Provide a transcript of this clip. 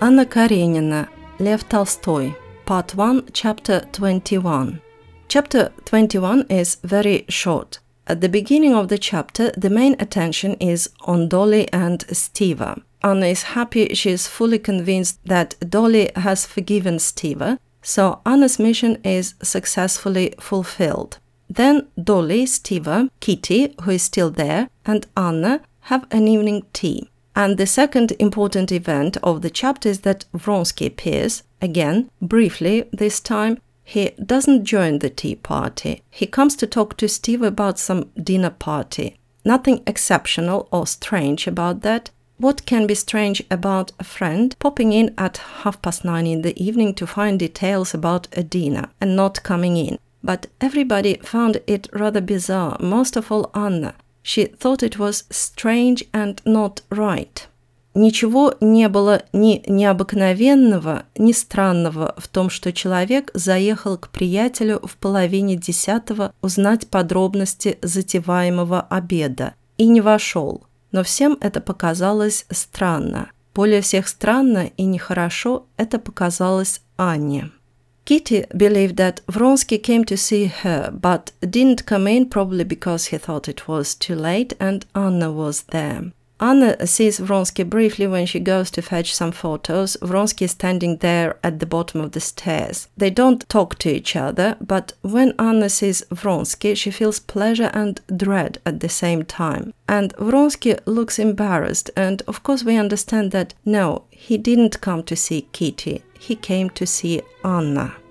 Anna Karenina, Lev Tolstoy, Part 1, Chapter 21. Chapter 21 is very short. At the beginning of the chapter, the main attention is on Dolly and Stiva. Anna is happy, she is fully convinced that Dolly has forgiven Stiva, so Anna's mission is successfully fulfilled. Then Dolly, Stiva, Kitty, who is still there, and Anna have an evening tea. And the second important event of the chapter is that Vronsky appears, again, briefly this time. He doesn't join the tea party. He comes to talk to Stiva about some dinner party. Nothing exceptional or strange about that. What can be strange about a friend popping in at 9:30 in the evening to find details about a dinner and not coming in? But everybody found it rather bizarre, most of all Anna. She thought it was strange and not right. Ничего не было ни необыкновенного, ни странного в том, что человек заехал к приятелю в 9:30 узнать подробности затеваемого обеда и не вошел. Но всем это показалось странно. Более всех странно и нехорошо это показалось Анне. Kitty believed that Vronsky came to see her, but didn't come in probably because he thought it was too late and Anna was there. Anna sees Vronsky briefly when she goes to fetch some photos. Vronsky is standing there at the bottom of the stairs. They don't talk to each other, but when Anna sees Vronsky, she feels pleasure and dread at the same time. And Vronsky looks embarrassed, and of course we understand that no, he didn't come to see Kitty. He came to see Anna.